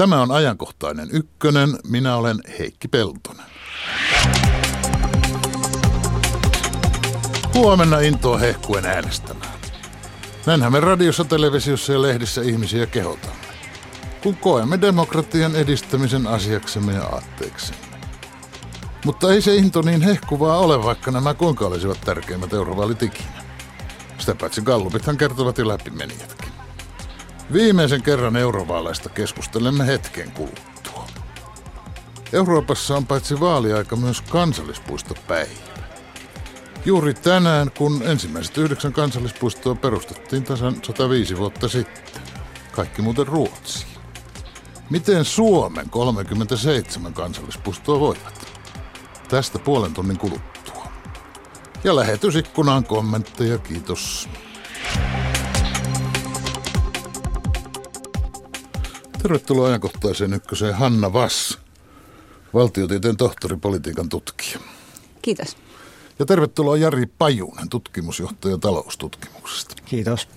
Tämä on Ajankohtainen Ykkönen. Minä olen Heikki Peltonen. Huomenna intoa hehkuen äänestämään. Näinhän me radiossa, televisiossa ja lehdissä ihmisiä kehotamme, kun koemme demokratian edistämisen asiaksemme ja aatteeksemme. Mutta ei se into niin hehkuvaa ole, vaikka nämä kuinka olisivat tärkeimmät eurovaalit ikinä. Sitä paitsi gallupithan kertovat jo läpimenijätkin. Viimeisen kerran eurovaaleista keskustelemme hetken kuluttua. Euroopassa on paitsi vaaliaika myös kansallispuistopäivä. Juuri tänään, kun ensimmäiset 9 kansallispuistoa perustettiin tasan 105 vuotta sitten. Kaikki muuten Ruotsiin. Miten Suomen 37 kansallispuistoa voivat? Tästä puolen tunnin kuluttua. Ja lähetysikkunaan kommentteja, kiitos. Tervetuloa Ajankohtaiseen Ykköseen Hanna Wass, valtiotieteen tohtori, politiikan tutkija. Kiitos. Ja tervetuloa Jari Pajunen, tutkimusjohtaja Taloustutkimuksesta. Kiitos.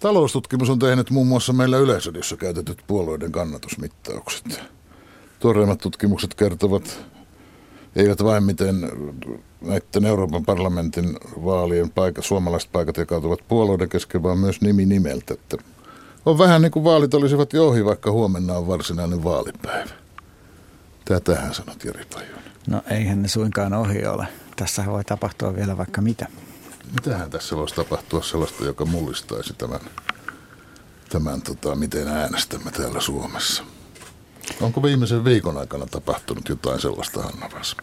Taloustutkimus on tehnyt muun muassa meillä Yleisradiossa käytetyt puolueiden kannatusmittaukset. Tuoreimmat tutkimukset kertovat eivät vain miten näiden Euroopan parlamentin vaalien suomalaiset paikat jakautuvat puolueiden kesken, vaan myös nimi nimeltä. Että on vähän niin kuin vaalit olisivat jo ohi, vaikka huomenna on varsinainen vaalipäivä. Tätähän sanot, Jari Pajunen. No eihän ne suinkaan ohi ole. Tässä voi tapahtua vielä vaikka mitä. Mitähän tässä voisi tapahtua sellaista, joka mullistaisi tämän miten äänestämme täällä Suomessa? Onko viimeisen viikon aikana tapahtunut jotain sellaista, Hanna Wass?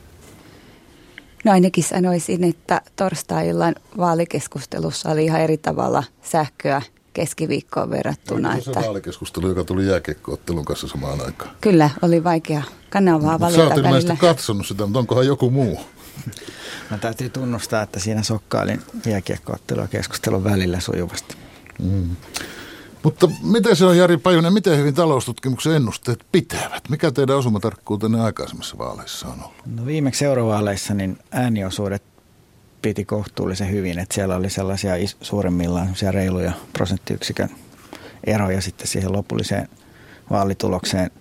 No ainakin sanoisin, että torstai-illan vaalikeskustelussa oli ihan eri tavalla sähköä keskiviikkoon verrattuna. Oliko se vaalikeskustelu, joka tuli jääkiekko-ottelun kanssa samaan aikaan? Kyllä, oli vaikea kanavaa valita välillä. Sä oot ilmeisesti katsonut sitä, mutta onkohan joku muu? No täytyy tunnustaa, että siinä sokkailin jääkiekko-ottelua keskustelun välillä sujuvasti. Mm. Mutta miten se on, Jari Pajunen, miten hyvin taloustutkimuksen ennusteet pitävät? Mikä teidän osumatarkkuutenne aikaisemmissa vaaleissa on ollut? No viimeksi eurovaaleissa niin ääniosuudet piti kohtuullisen hyvin, että siellä oli sellaisia suurimmillaan sellaisia reiluja prosenttiyksikön eroja sitten siihen lopulliseen vaalitulokseen.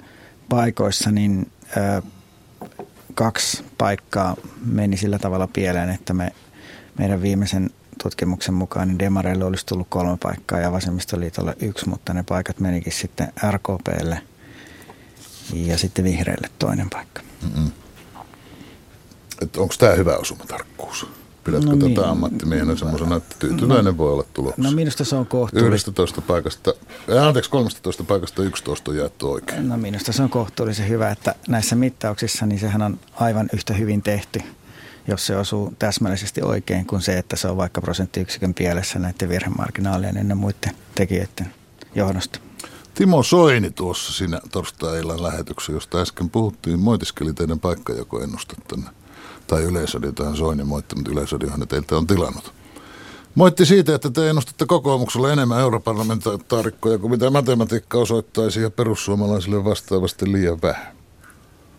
Paikoissa niin kaksi paikkaa meni sillä tavalla pieleen, että meidän viimeisen tutkimuksen mukaan niin demareille olisi tullut 3 paikkaa ja vasemmistoliitolle 1, mutta ne paikat menikin sitten RKP:lle ja sitten vihreille 2 paikka. Onko tämä hyvä osumatarkkuus? Pidätkö tätä ammattimiehenä semmoisena, että tyytyväinen voi olla tuloksessa? No minusta se on kohtuullista. 13 paikasta 11 on jaettu oikein. No minusta se on kohtuullisen hyvä, että näissä mittauksissa niin sehän on aivan yhtä hyvin tehty, jos se osuu täsmällisesti oikein kuin se, että se on vaikka prosenttiyksikön pielessä näiden virhemarginaalien ennen muiden tekijöiden johdosta. Timo Soini tuossa siinä torstai-illan lähetyksessä, josta äsken puhuttiin, moitiskeli teidän paikkajakoennustettanne. Tai Yleisradio, tähän Soini moitti, mutta Yleisradiohan ne teiltä on tilannut. Moitti siitä, että te ennustatte kokoomuksella enemmän europarlamentaarikkoja kuin mitä matematiikka osoittaisi ja perussuomalaisille vastaavasti liian vähän.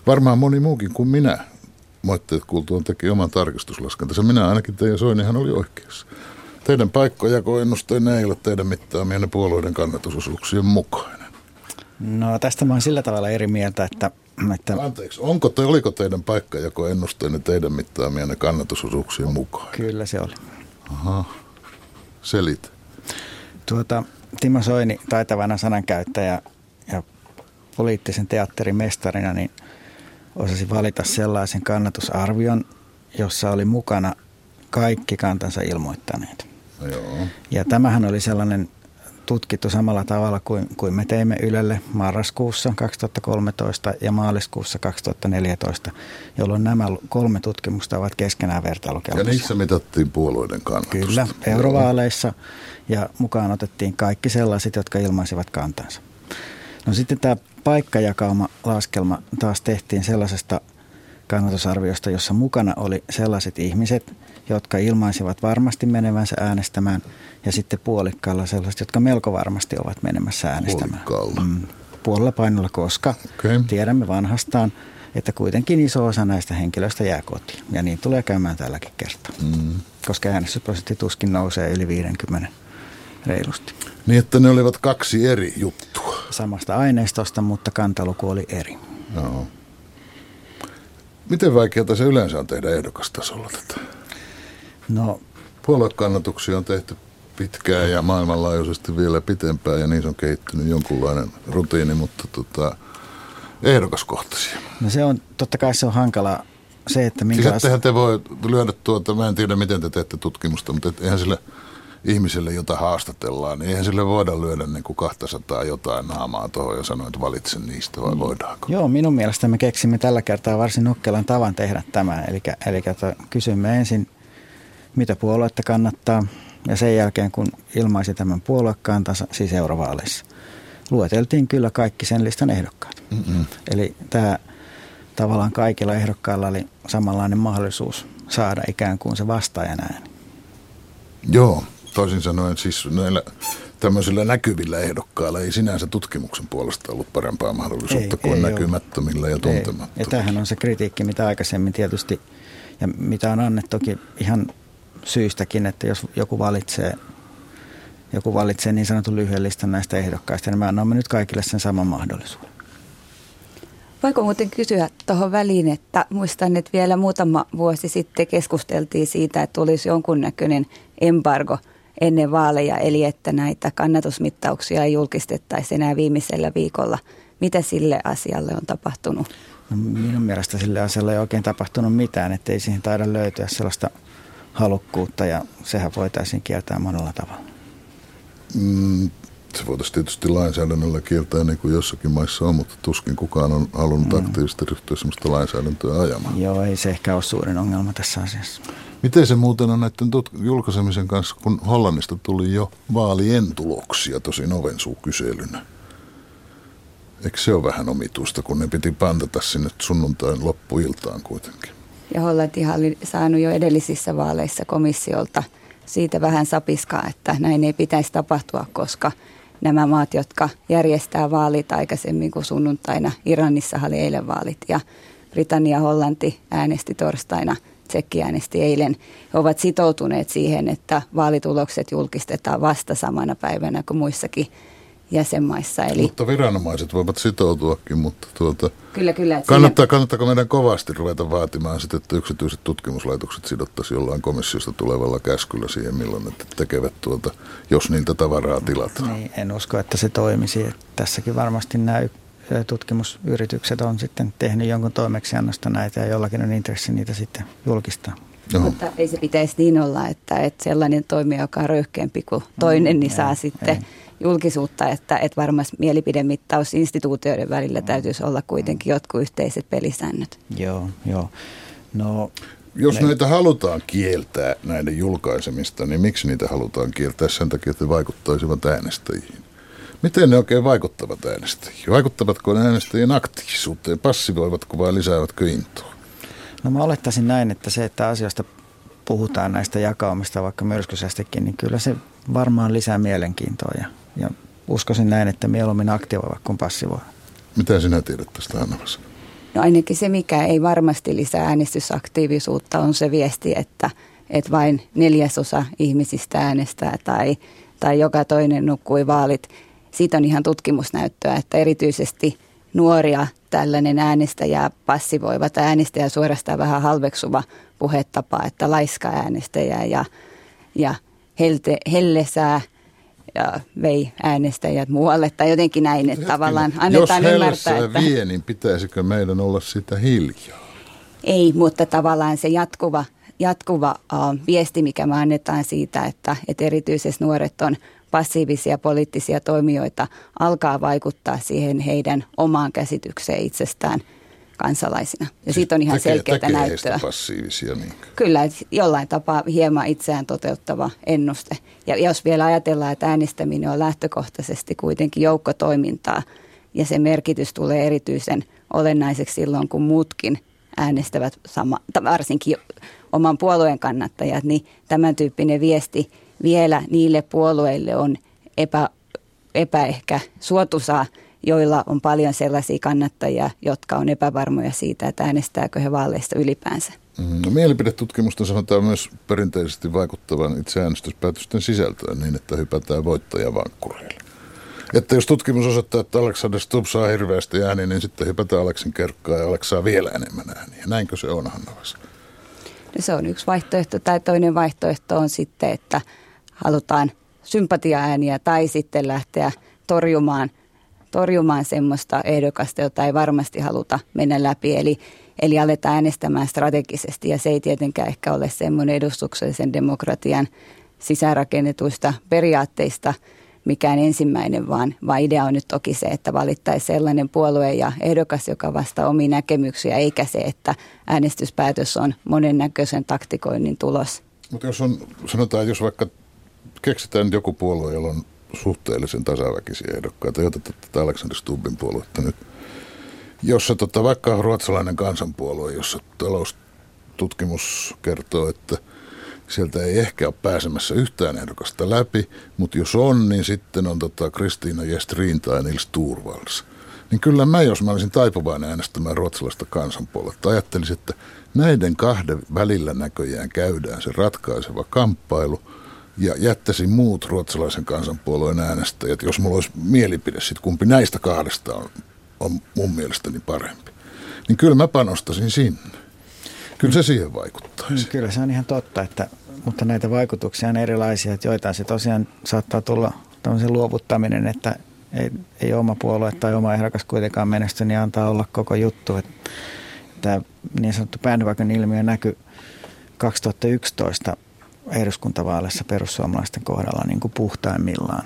Varmaan moni muukin kuin minä. Moitteet kuultuun teki oman tarkistuslaskentansa. Minä ainakin teidän Soinihan oli oikeassa. Teidän paikkajakoennusteenne ei ole teidän mittaamienne puolueiden kannatusosuuksien mukainen. No tästä mä oon sillä tavalla eri mieltä, että anteeksi, oliko teidän paikkajakoennusteenne teidän mittaamienne kannatusosuuksien mukainen? Kyllä se oli. Aha, selitä. Timo Soini taitavana sanankäyttäjä ja poliittisen teatterin mestarina, niin osasi valita sellaisen kannatusarvion, jossa oli mukana kaikki kantansa ilmoittaneet. Joo. Ja tämähän oli sellainen tutkittu samalla tavalla kuin me teimme Ylelle marraskuussa 2013 ja maaliskuussa 2014, jolloin nämä 3 tutkimusta ovat keskenään vertailukelpoisia. Ja niissä mitattiin puolueiden kannatusta. Kyllä, eurovaaleissa ja mukaan otettiin kaikki sellaiset, jotka ilmaisivat kantansa. No sitten tämä paikkajakauma laskelma taas tehtiin sellaisesta kannatusarviosta, jossa mukana oli sellaiset ihmiset, jotka ilmaisivat varmasti menevänsä äänestämään ja sitten puolikkaalla sellaiset, jotka melko varmasti ovat menemässä äänestämään. Puolella painolla, koska tiedämme vanhastaan, että kuitenkin iso osa näistä henkilöistä jää kotiin ja niin tulee käymään tälläkin kertaa, koska äänestysprosentti tuskin nousee yli 50 reilusti. Niin, että ne olivat 2 eri juttua. samasta aineistosta, mutta kantaluku oli eri. No. Miten vaikeaa se yleensä on tehdä ehdokastasolla tätä? No, puoluekannatuksia on tehty pitkään ja maailmanlaajuisesti vielä pitempään ja niissä on kehittynyt jonkunlainen rutiini, mutta ehdokaskohtaisia. No se on, totta kai se on hankala se, että minkälaista... Siis te voi lyödä mä en tiedä miten te teette tutkimusta, mutta eihän sille ihmiselle, jota haastatellaan, niin eihän sille voida lyödä niin kuin 200 jotain naamaa tuohon ja sanoa, että valitse niistä vai voidaanko? Joo, minun mielestä me keksimme tällä kertaa varsin nokkelan tavan tehdä tämä, eli kysymme ensin, mitä puoluetta kannattaa, ja sen jälkeen, kun ilmaisi tämän puoluekantansa, siis eurovaaleissa, lueteltiin kyllä kaikki sen listan ehdokkaat. Mm-mm. Eli tämä tavallaan kaikilla ehdokkailla oli samanlainen mahdollisuus saada ikään kuin se vastaajan ääni. Joo, toisin sanoen siis näillä tämmöisillä näkyvillä ehdokkailla ei sinänsä tutkimuksen puolesta ollut parempaa mahdollisuutta kuin näkymättömillä ja tuntemattomilla. Ja tämähän on se kritiikki, mitä aikaisemmin tietysti, ja mitä on annettukin ihan syystäkin, että jos joku valitsee niin sanotun lyhyen listan näistä ehdokkaista, niin me annamme nyt kaikille sen saman mahdollisuuden. Voiko muuten kysyä tuohon väliin, että muistan, että vielä muutama vuosi sitten keskusteltiin siitä, että olisi jonkunnäköinen embargo ennen vaaleja, eli että näitä kannatusmittauksia ei julkistettaisi enää viimeisellä viikolla. Mitä sille asialle on tapahtunut? No, minun mielestä sille asialle ei oikein tapahtunut mitään, ettei siihen taida löytyä sellaista halukkuutta, ja sehän voitaisiin kiertää monella tavalla. Se voitaisiin tietysti lainsäädännöllä kieltää, niin kuin jossakin maissa on, mutta tuskin kukaan on halunnut aktiivisesti ryhtyä sellaista lainsäädäntöä ajamaan. Joo, ei se ehkä ole suurin ongelma tässä asiassa. Miten se muuten on näiden julkaisemisen kanssa, kun Hollannista tuli jo vaalien tuloksia tosin ovensuukyselynä? Eikö se ole vähän omituista, kun ne piti pantata sinne sunnuntain loppuiltaan kuitenkin? Ja Hollantihan oli saanut jo edellisissä vaaleissa komissiolta siitä vähän sapiskaa, että näin ei pitäisi tapahtua, koska nämä maat, jotka järjestää vaalit aikaisemmin kuin sunnuntaina, Iranissa oli eilen vaalit ja Britannia, Hollanti äänesti torstaina, Tsekki äänesti eilen. He ovat sitoutuneet siihen, että vaalitulokset julkistetaan vasta samana päivänä kuin muissakin jäsenmaissa. Eli... Mutta viranomaiset voivat sitoutuakin, mutta kyllä, kannattaako meidän kovasti ruveta vaatimaan sitä, että yksityiset tutkimuslaitokset sidottaisiin jollain komissiosta tulevalla käskyllä siihen, milloin ne tekevät jos niiltä tavaraa tilataan. Niin, en usko, että se toimisi. Tässäkin varmasti nämä tutkimusyritykset on sitten tehnyt jonkun toimeksiannosta näitä ja jollakin on intressi niitä sitten julkistaa. Oho. Mutta ei se pitäisi niin olla, että sellainen toimija, joka on röyhkeämpi kuin toinen, niin saa sitten... julkisuutta, että varmasti mielipidemittausinstituutioiden välillä täytyisi olla kuitenkin jotkut yhteiset pelisäännöt. Joo. No, jos näitä halutaan kieltää näiden julkaisemista, niin miksi niitä halutaan kieltää sen takia, että vaikuttaisivat äänestäjiin? Miten ne oikein vaikuttavat äänestäjiin? Vaikuttavatko ne äänestäjien aktiivisuuteen? Passivoivatko vai lisäävätkö intoa? No mä olettaisin näin, että se, että asioista puhutaan näistä jakaumista vaikka myrskysästikin, niin kyllä se varmaan lisää mielenkiintoa ja uskoisin näin, että mieluummin aktivoiva kuin passivoiva. Mitä sinä tiedät tästä, Hanna Wass? No ainakin se, mikä ei varmasti lisää äänestysaktiivisuutta, on se viesti, että vain 4/4 ihmisistä äänestää tai joka toinen nukkui vaalit. Siitä on ihan tutkimusnäyttöä, että erityisesti nuoria tällainen äänestäjää passivoiva tai äänestäjä suorastaan vähän halveksuva puhetapa, että laiska äänestäjä ja hellesää ja vei äänestäjät muualle tai jotenkin näin, että tavallaan annetaan ymmärtää. Jos hellesää vie, niin pitäisikö meidän olla sitä hiljaa? Ei, mutta tavallaan se jatkuva viesti, mikä me annetaan siitä, että erityisesti nuoret on passiivisia poliittisia toimijoita, alkaa vaikuttaa siihen heidän omaan käsitykseen itsestään kansalaisina. Ja siitä on ihan selkeää näyttöä. Passiivisia, niin. Kyllä, jollain tapaa hieman itseään toteuttava ennuste. Ja jos vielä ajatellaan, että äänestäminen on lähtökohtaisesti kuitenkin joukkotoimintaa, ja se merkitys tulee erityisen olennaiseksi silloin, kun muutkin äänestävät varsinkin oman puolueen kannattajat, niin tämän tyyppinen viesti vielä niille puolueille on ehkä suotuisaa, joilla on paljon sellaisia kannattajia, jotka on epävarmoja siitä, että äänestääkö he vaaleista ylipäänsä. No, mielipidetutkimusta sanotaan myös perinteisesti vaikuttavan itse äänestyspäätösten sisältöön niin, että hypätään voittajavankkureille. Että jos tutkimus osoittaa, että Alexander Stubbs saa hirveästi ääniä, niin sitten hypätään Aleksin kerkkaa ja Aleks saa vielä enemmän ääniä. Näinkö se on, Hanna Wass? No se on yksi vaihtoehto, tai toinen vaihtoehto on sitten, että halutaan sympatiaääniä tai sitten lähteä torjumaan semmoista ehdokasta, jota ei varmasti haluta mennä läpi. Eli aletaan äänestämään strategisesti, ja se ei tietenkään ehkä ole semmoinen edustuksellisen demokratian sisäänrakennetuista periaatteista mikään ensimmäinen, vaan idea on nyt toki se, että valittaisi sellainen puolue ja ehdokas, joka vastaa omia näkemyksiä, eikä se, että äänestyspäätös on monennäköisen taktikoinnin tulos. Mutta jos on, sanotaan, jos vaikka keksitään joku puolue, jolla on suhteellisen tasaväkisiä ehdokkaita, jota tätä Alexander Stubbin puoluetta nyt, jossa vaikka ruotsalainen kansanpuolue, jossa taloustutkimus kertoo, että sieltä ei ehkä ole pääsemässä yhtään ehdokasta läpi, mutta jos on, niin sitten on Kristiina Jestrin tai Nils Turvals. Niin kyllä jos mä olisin taipuvainen äänestämään ruotsalaista kansanpuoletta, ajattelisin, että näiden kahden välillä näköjään käydään se ratkaiseva kamppailu ja jättäisin muut ruotsalaisen kansanpuolueen äänestäjät, jos mulla olisi mielipide sitten kumpi näistä kahdesta on mun mielestäni parempi. Niin kyllä mä panostaisin sinne. Kyllä se siihen vaikuttaisi. Kyllä se on ihan totta, mutta näitä vaikutuksia on erilaisia, että joitain se tosiaan saattaa tulla tämmöisen luovuttaminen, että ei oma puolue tai oma ehdokas kuitenkaan menesty, niin antaa olla koko juttu. Että tämä niin sanottu bandwagon-ilmiö näkyi 2011 eduskuntavaaleissa perussuomalaisten kohdalla niin kuin puhtaimmillaan.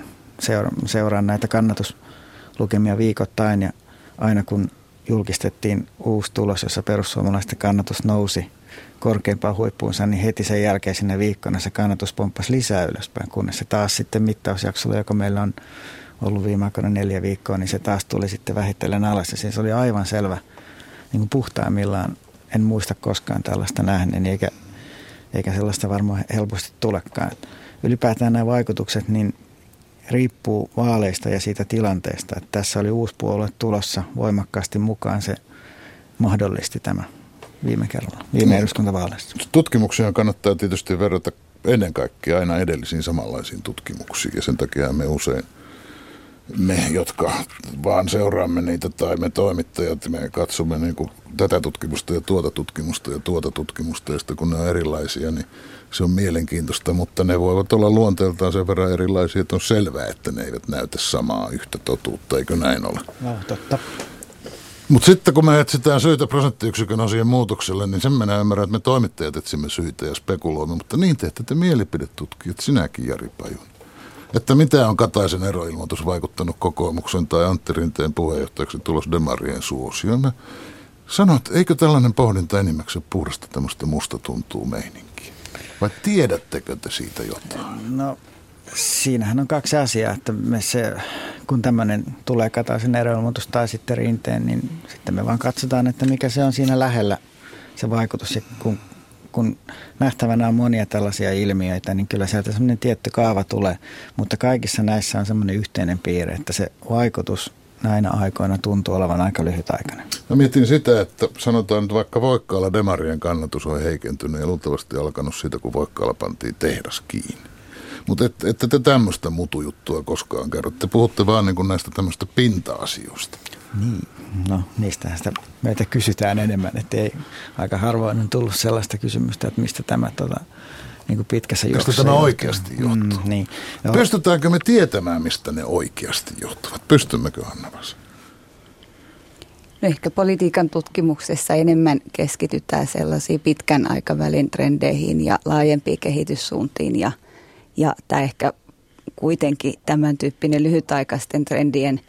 Seuraan näitä kannatuslukemia viikoittain ja aina kun julkistettiin uusi tulos, jossa perussuomalaisten kannatus nousi korkeimpaan huippuunsa, niin heti sen jälkeen sinne viikkona se kannatus pomppasi lisää ylöspäin, kunnes se taas sitten mittausjaksolla, joka meillä on ollut viime aikoina 4 viikkoa, niin se taas tuli sitten vähitellen alas. Ja siis oli aivan selvä, niin kuin puhtaimmillaan, en muista koskaan tällaista nähneeni, eikä sellaista varmaan helposti tulekaan. Ylipäätään nämä vaikutukset niin riippuu vaaleista ja siitä tilanteesta. Että tässä oli uusi puolue tulossa voimakkaasti mukaan. Se mahdollisti tämä viime kerralla, viime eduskuntavaaleissa. Tutkimuksia kannattaa tietysti verrata ennen kaikkea aina edellisiin samanlaisiin tutkimuksiin. Ja sen takia me usein, me jotka vaan seuraamme niitä tai me toimittajat, me katsomme niin kuin tätä tutkimusta ja tuota tutkimusta. Ja sitten kun ne on erilaisia, niin se on mielenkiintoista, mutta ne voivat olla luonteeltaan sen verran erilaisia, että on selvää, että ne eivät näytä samaa yhtä totuutta, eikö näin ole? No, totta. Mutta sitten kun me etsitään syitä prosenttiyksikön osien muutokselle, niin sen minä ymmärrän, että me toimittajat etsimme syitä ja spekuloimme, mutta niin te ette mielipidetutkijat, sinäkin Jari Pajunen. Että mitä on Kataisen eroilmoitus vaikuttanut kokoomuksen tai Antti Rinteen puheenjohtajaksi tulos demarien suosioon? Mä sanon, että eikö tällainen pohdinta enimmäkseen puhdasta tämmöistä musta tuntuu meininkiä? Vai tiedättekö te siitä jotain? No siinähän on 2 asiaa, että kun tämmöinen tulee Kataisen eroilmoitus tai sitten Rinteen, niin sitten me vaan katsotaan, että mikä se on siinä lähellä se vaikutus. Ja kun nähtävänä on monia tällaisia ilmiöitä, niin kyllä sieltä semmoinen tietty kaava tulee, mutta kaikissa näissä on semmoinen yhteinen piirre, että se vaikutus näinä aikoina tuntuu olevan aika lyhytaikainen. No mietin sitä, että sanotaan, että vaikka Voikkaalla demarien kannatus on heikentynyt ja luultavasti alkanut siitä, kun Voikkaalla pantiin tehdas kiinni. Mutta ette te tämmöistä mutujuttua koskaan kerro. Te puhutte vaan niin kuin näistä tämmöistä pinta-asioista. Niin, no niistähän sitä meitä kysytään enemmän. Että ei aika harvoin on tullut sellaista kysymystä, että mistä tämä niin kuin pitkässä juoksussa. Mistä tämä oikeasti johtuu? Niin. Pystytäänkö me tietämään, mistä ne oikeasti johtuvat? Pystymmekö, Hanna Wass? No ehkä politiikan tutkimuksessa enemmän keskitytään sellaisiin pitkän aikavälin trendeihin ja laajempiin kehityssuuntiin ja tämä ehkä kuitenkin tämän tyyppinen lyhytaikaisten trendien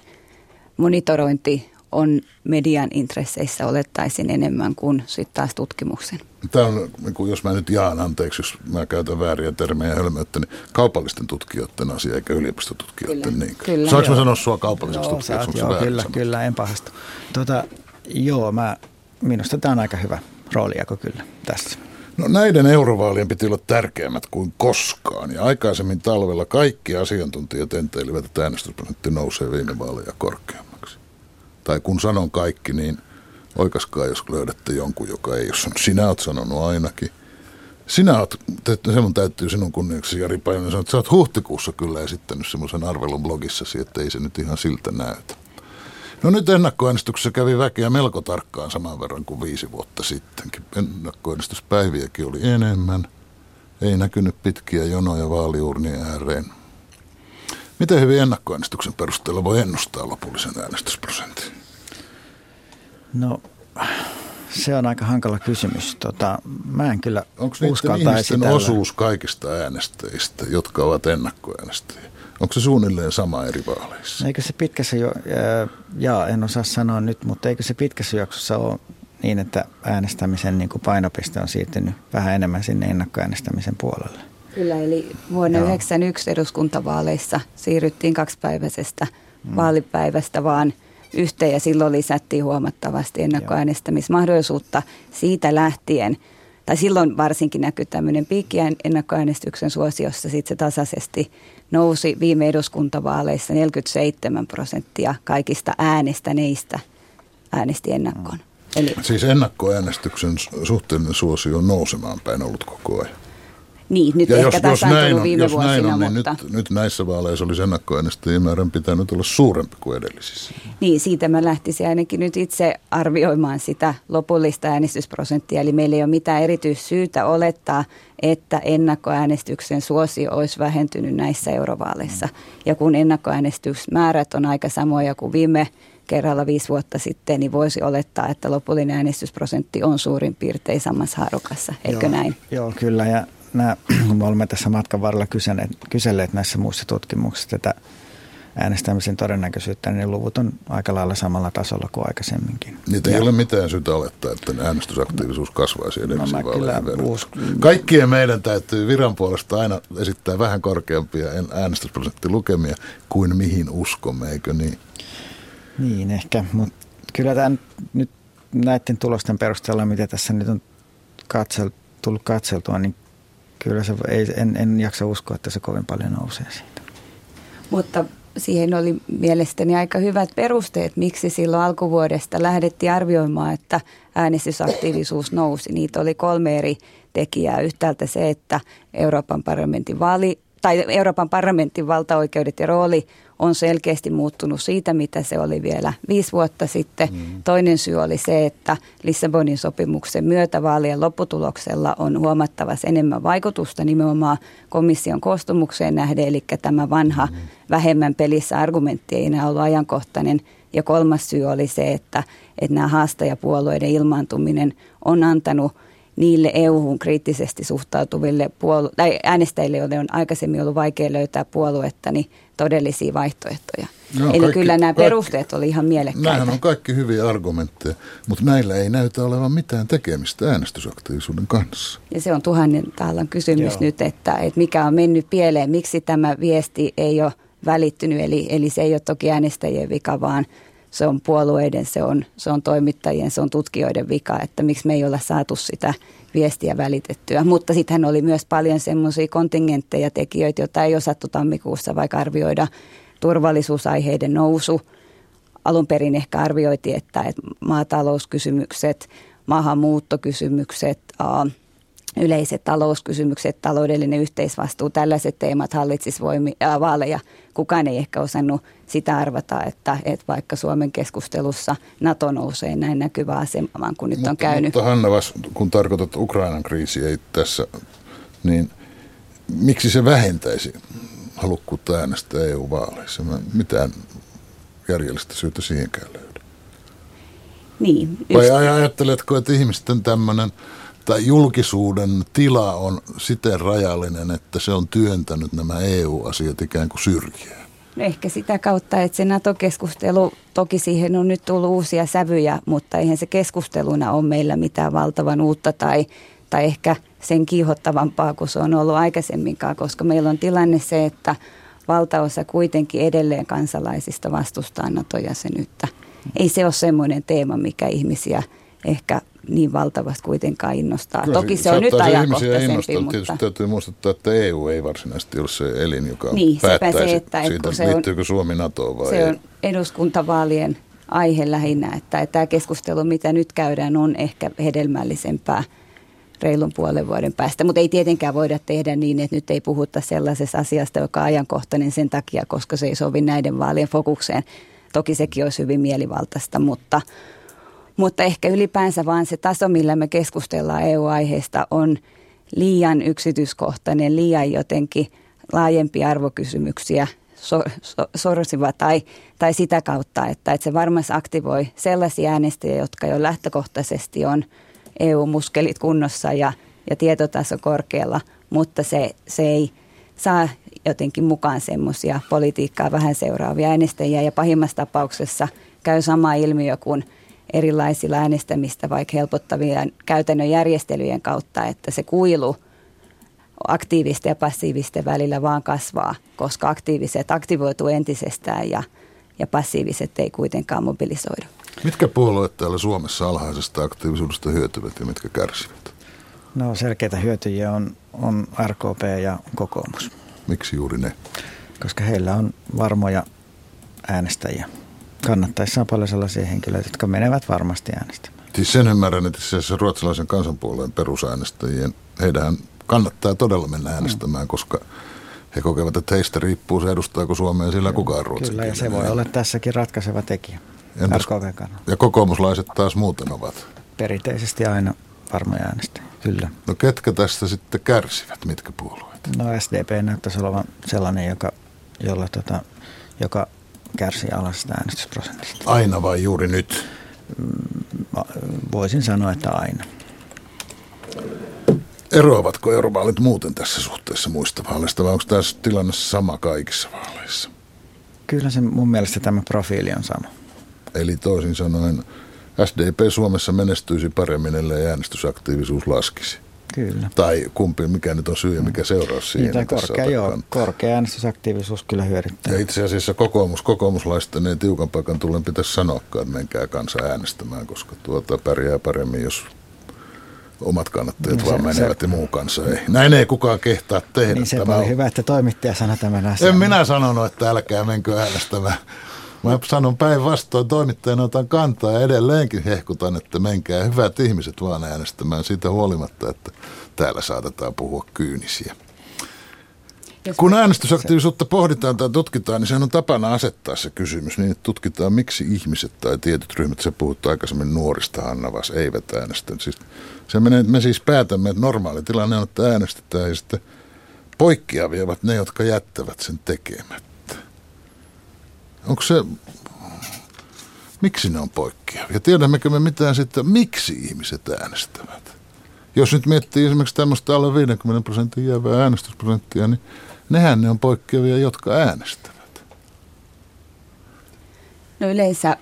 monitorointi on median intresseissä olettaisin enemmän kuin sitten taas tutkimuksen. Tämä on, jos mä nyt jaan anteeksi, jos mä käytän vääriä termejä ja hölmöyttä, niin kaupallisten tutkijoiden asia eikä yliopistotutkijoiden niinkään. Saanko mä sanoa sua kaupalliseksi tutkijaksi? Kyllä, en pahastu. Minusta tämä on aika hyvä roolijako kyllä tässä. No näiden eurovaalien piti olla tärkeämmät kuin koskaan ja aikaisemmin talvella kaikki asiantuntijat enteilivät, että äänestysprosentti nousee viime vaaleja korkeammaksi. Tai kun sanon kaikki, niin oikaskaa jos löydätte jonkun, joka ei ole sanonut. Sinä olet sanonut ainakin, Sinä olet, se mun täytyy sinun kunniaksi, Jari Pajunen, sanoa, että sä oot huhtikuussa kyllä esittänyt semmoisen arvelun blogissasi, että ei se nyt ihan siltä näytä. No nyt ennakkoäänestyksessä kävi väkeä melko tarkkaan saman verran kuin 5 vuotta sittenkin. Ennakkoäänestyspäiviäkin oli enemmän. Ei näkynyt pitkiä jonoja vaaliurnien ääreen. Miten hyvin ennakkoäänestyksen perusteella voi ennustaa lopullisen äänestysprosentin? No, se on aika hankala kysymys. Mä en kyllä uskaltaisi ihmisten osuus kaikista äänestäjistä, jotka ovat ennakkoäänestäjiä? Onko se suunnilleen sama eri vaaleissa? Eikö se pitkässä en osaa sanoa nyt, mutta eikö se pitkässä juoksussa ole niin, että äänestämisen niin kuin painopiste on siirtynyt vähän enemmän sinne ennakkoäänestämisen puolelle? Kyllä, eli vuonna 1991 eduskuntavaaleissa siirryttiin 2-päiväisestä vaalipäivästä vaan yhteen ja silloin lisättiin huomattavasti ennakkoäänestämismahdollisuutta siitä lähtien. Tai silloin varsinkin näkyi tämmöinen piikki ennakkoäänestyksen suosiossa, sitten se tasaisesti nousi viime eduskuntavaaleissa 47% kaikista äänestäneistä äänesti ennakkoon. Eli siis ennakkoäänestyksen suhteellinen suosio on nousemaan päin ollut koko ajan. Niin, nyt ja ehkä tässä on tullut viime vuosina, on, niin mutta... Nyt näissä vaaleissa olisi ennakkoäänestäjien määrän pitänyt olla suurempi kuin edellisissä. Niin, siitä mä lähtisin ainakin nyt itse arvioimaan sitä lopullista äänestysprosenttia. Eli meillä ei ole mitään erityissyytä olettaa, että ennakkoäänestyksen suosio olisi vähentynyt näissä eurovaaleissa. Ja kun ennakkoäänestysmäärät on aika samoja kuin viime kerralla 5 vuotta sitten, niin voisi olettaa, että lopullinen äänestysprosentti on suurin piirtein samassa haarukassa. Eikö näin? Joo, kyllä. Ja kun me olemme tässä matkan varrella kyselleet näissä muissa tutkimuksissa tätä äänestämisen todennäköisyyttä, niin luvut on aika lailla samalla tasolla kuin aikaisemminkin. Niitä ei ole mitään syytä olettaa, että äänestysaktiivisuus kasvaisi edellisiin vaaleihin. Kaikkien meidän täytyy viran puolesta aina esittää vähän korkeampia äänestysprosenttilukemia kuin mihin uskomme, eikö niin? Niin ehkä, mutta kyllä tämä nyt näiden tulosten perusteella, mitä tässä nyt on tullut katseltua, niin kyllä se en jaksa uskoa, että se kovin paljon nousee siitä. Mutta siihen oli mielestäni aika hyvät perusteet, miksi silloin alkuvuodesta lähdettiin arvioimaan, että äänestysaktiivisuus nousi. Niitä oli 3 eri tekijää. Yhtäältä se, että Euroopan parlamentin valtaoikeudet ja rooli on selkeästi muuttunut siitä, mitä se oli vielä 5 vuotta sitten. Toinen syy oli se, että Lissabonin sopimuksen myötä vaalien lopputuloksella on huomattavasti enemmän vaikutusta nimenomaan komission koostumukseen nähden, eli tämä vanha vähemmän pelissä argumentti ei enää ollut ajankohtainen. Ja 3. syy oli se, että nämä haastajapuolueiden ilmaantuminen on antanut niille EU-hun kriittisesti suhtautuville tai äänestäjille, joille on aikaisemmin ollut vaikea löytää puoluetta, niin todellisia vaihtoehtoja. Eli kyllä nämä perusteet oli ihan mielekkäitä. Nämähän on kaikki hyviä argumentteja, mutta näillä ei näytä olevan mitään tekemistä äänestysaktiivisuuden kanssa. Ja se on 1000 taalan kysymys nyt, että mikä on mennyt pieleen, miksi tämä viesti ei ole välittynyt. Eli se ei ole toki äänestäjien vika, vaan se on puolueiden, se on toimittajien, se on tutkijoiden vika, että miksi me ei olla saatu sitä viestiä välitettyä. Mutta sittenhän oli myös paljon semmoisia kontingentteja tekijöitä, joita ei osattu tammikuussa vaikka arvioida. Turvallisuusaiheiden nousu. Alun perin ehkä arvioitiin, että maatalouskysymykset, maahanmuuttokysymykset, yleiset talouskysymykset, taloudellinen yhteisvastuu, tällaiset teemat hallitsisi vaaleja. Kukaan ei ehkä osannut sitä arvata, että vaikka Suomen keskustelussa NATO nousee näin näkyvään asemaan, kun nyt on käynyt. Mutta Hanna Wass, kun tarkoitat Ukrainan kriisiä tässä, niin miksi se vähentäisi halukkuutta äänestää EU-vaaleissa? Mitään järjellistä syytä siihenkään löydä. Niin, vai ajatteletko, että ihmisten tämmöinen tai julkisuuden tila on siten rajallinen, että se on työntänyt nämä EU-asiat ikään kuin syrjään? No ehkä sitä kautta, että se NATO-keskustelu, toki siihen on nyt tullut uusia sävyjä, mutta eihän se keskusteluna ole meillä mitään valtavan uutta tai ehkä sen kiihottavampaa kuin se on ollut aikaisemminkaan, koska meillä on tilanne se, että valtaosa kuitenkin edelleen kansalaisista vastustaa NATO-jäsenyyttä. Ei se ole semmoinen teema, mikä ihmisiä ehkä niin valtavasti kuitenkaan innostaa. Kyllä, toki se on nyt ajankohtaisempi, mutta... Tietysti täytyy muistuttaa, että EU ei varsinaisesti ole se elin, joka päättäisi siitä, liittyykö Suomi NATOon vai ei. On eduskuntavaalien aihe lähinnä, että tämä keskustelu, mitä nyt käydään, on ehkä hedelmällisempää reilun puolen vuoden päästä. Mutta ei tietenkään voida tehdä niin, että nyt ei puhuta sellaisesta asiasta, joka on ajankohtainen sen takia, koska se ei sovi näiden vaalien fokukseen. Toki sekin olisi hyvin mielivaltaista, mutta ehkä ylipäänsä vaan se taso, millä me keskustellaan EU-aiheesta, on liian yksityiskohtainen, liian jotenkin laajempia arvokysymyksiä sorsiva tai sitä kautta, että se varmasti aktivoi sellaisia äänestäjiä, jotka jo lähtökohtaisesti on EU-muskelit kunnossa ja tietotaso korkealla, mutta se ei saa jotenkin mukaan semmoisia politiikkaa vähän seuraavia äänestäjiä ja pahimmassa tapauksessa käy sama ilmiö kuin erilaisilla äänestämistä vaikka helpottavien käytännön järjestelyjen kautta, että se kuilu aktiivisten ja passiivisten välillä vaan kasvaa, koska aktiiviset aktivoituu entisestään ja passiiviset ei kuitenkaan mobilisoidu. Mitkä puolueet täällä Suomessa alhaisesta aktiivisuudesta hyötyvät ja mitkä kärsivät? No selkeitä hyötyjiä on RKP ja kokoomus. Miksi juuri ne? Koska heillä on varmoja äänestäjiä. Kannattaessa on paljon sellaisia henkilöitä, jotka menevät varmasti äänestämään. Siis sen ymmärrän, että ruotsalaisen kansanpuolueen perusäänestäjien, heidän kannattaa todella mennä äänestämään, koska he kokevat, että heistä riippuu se edustaako Suomea sillä kukaan ruotsin. Kyllä, ja se voi olla tässäkin ratkaiseva tekijä. Ja kokoomuslaiset taas muuten ovat? Perinteisesti aina varmoja äänestäjiä, kyllä. No ketkä tästä sitten kärsivät, mitkä puolueet? No SDP näyttäisi olevan sellainen, joka kärsii alasesta äänestysprosentista. Aina vai juuri nyt? Voisin sanoa, että aina. Eroavatko eurovaalit muuten tässä suhteessa muista vaaleista, vai onko tässä tilanne sama kaikissa vaaleissa? Kyllä se mun mielestä tämä profiili on sama. Eli toisin sanoen SDP Suomessa menestyisi paremmin, ellei äänestysaktiivisuus laskisi. Kyllä. Tai kumpi, mikä nyt on syy ja mikä seuraus siihen. Niin, korkea äänestysaktiivisuus kyllä hyödyttää. Ja itse asiassa kokoomuslaisten ei tiukan paikan tullen pitäisi sanoakaan, että menkää kansa äänestämään, koska pärjää paremmin, jos omat kannattajat niin vaan menevät ja muu kansa ei. Näin ei kukaan kehtaa tehdä. Niin se oli hyvä, että toimittaja sanoi tämän asian. En minä sanonut, että älkää menkö äänestämään. Mä sanon päinvastoin, toimittajana otan kantaa ja edelleenkin hehkutan, että menkää hyvät ihmiset vaan äänestämään siitä huolimatta, että täällä saatetaan puhua kyynisiä. Kun äänestysaktiivisuutta pohditaan tai tutkitaan, niin sehän on tapana asettaa se kysymys niin, että tutkitaan miksi ihmiset tai tietyt ryhmät, se puhuttu aikaisemmin nuorista, Hanna Wass, eivät äänestä. Siis, me siis päätämme, että normaali tilanne on, että äänestetään ja sitten poikkeavia ovat ne, jotka jättävät sen tekemättä. Onko se, miksi ne on poikkeavia? Tiedämmekö me mitään siitä, miksi ihmiset äänestävät? Jos nyt miettii esimerkiksi tämmöistä alle 50% jäävää äänestysprosenttia, niin nehän ne on poikkeavia, jotka äänestävät. No yleensä